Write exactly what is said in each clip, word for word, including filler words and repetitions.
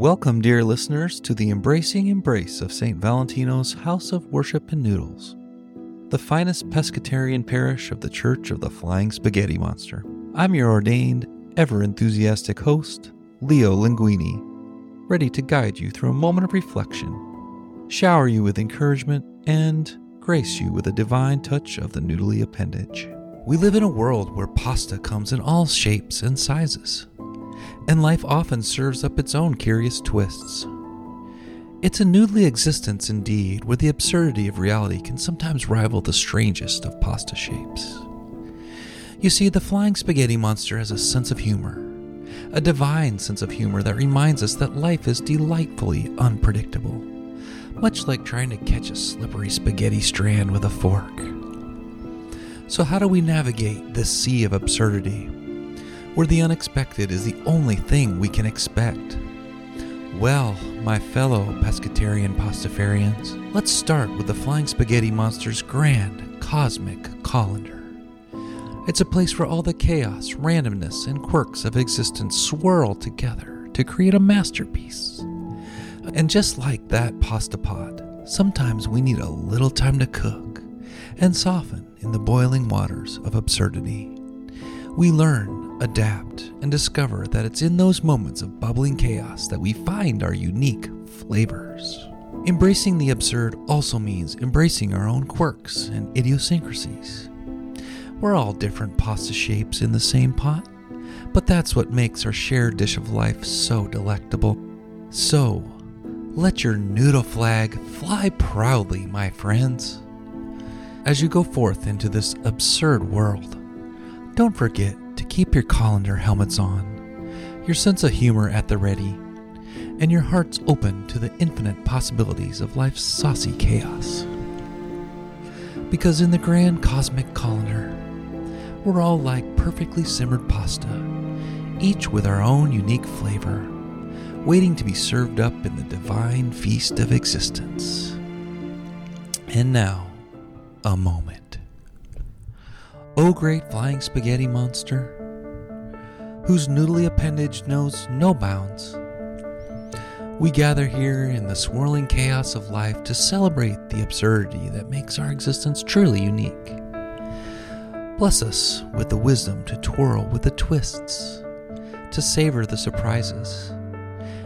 Welcome, dear listeners, to the Embracing Embrace of Saint Valentino's House of Worship and Noodles, the finest pescatarian parish of the Church of the Flying Spaghetti Monster. I'm your ordained, ever-enthusiastic host, Leo Linguini, ready to guide you through a moment of reflection, shower you with encouragement, and grace you with a divine touch of the noodly appendage. We live in a world where pasta comes in all shapes and sizes, and life often serves up its own curious twists. It's a noodly existence indeed, where the absurdity of reality can sometimes rival the strangest of pasta shapes. You see, the Flying Spaghetti Monster has a sense of humor, a divine sense of humor that reminds us that life is delightfully unpredictable, much like trying to catch a slippery spaghetti strand with a fork. So how do we navigate this sea of absurdity, where the unexpected is the only thing we can expect? Well, my fellow pescatarian pastafarians, let's start with the Flying Spaghetti Monster's grand cosmic colander. It's a place where all the chaos, randomness, and quirks of existence swirl together to create a masterpiece. And just like that pasta pot, sometimes we need a little time to cook and soften in the boiling waters of absurdity. We learn, adapt, and discover that it's in those moments of bubbling chaos that we find our unique flavors. Embracing the absurd also means embracing our own quirks and idiosyncrasies. We're all different pasta shapes in the same pot, but that's what makes our shared dish of life so delectable. So, let your noodle flag fly proudly, my friends. As you go forth into this absurd world, don't forget to keep your colander helmets on, your sense of humor at the ready, and your hearts open to the infinite possibilities of life's saucy chaos. Because in the grand cosmic colander, we're all like perfectly simmered pasta, each with our own unique flavor, waiting to be served up in the divine feast of existence. And now, a moment. O great Flying Spaghetti Monster, whose noodly appendage knows no bounds, we gather here in the swirling chaos of life to celebrate the absurdity that makes our existence truly unique. Bless us with the wisdom to twirl with the twists, to savor the surprises,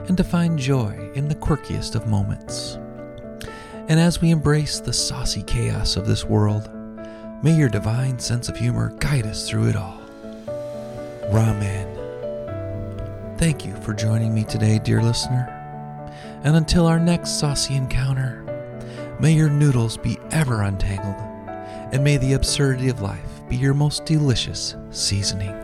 and to find joy in the quirkiest of moments. And as we embrace the saucy chaos of this world, may your divine sense of humor guide us through it all. Ramen. Thank you for joining me today, dear listener. And until our next saucy encounter, may your noodles be ever untangled, and may the absurdity of life be your most delicious seasoning.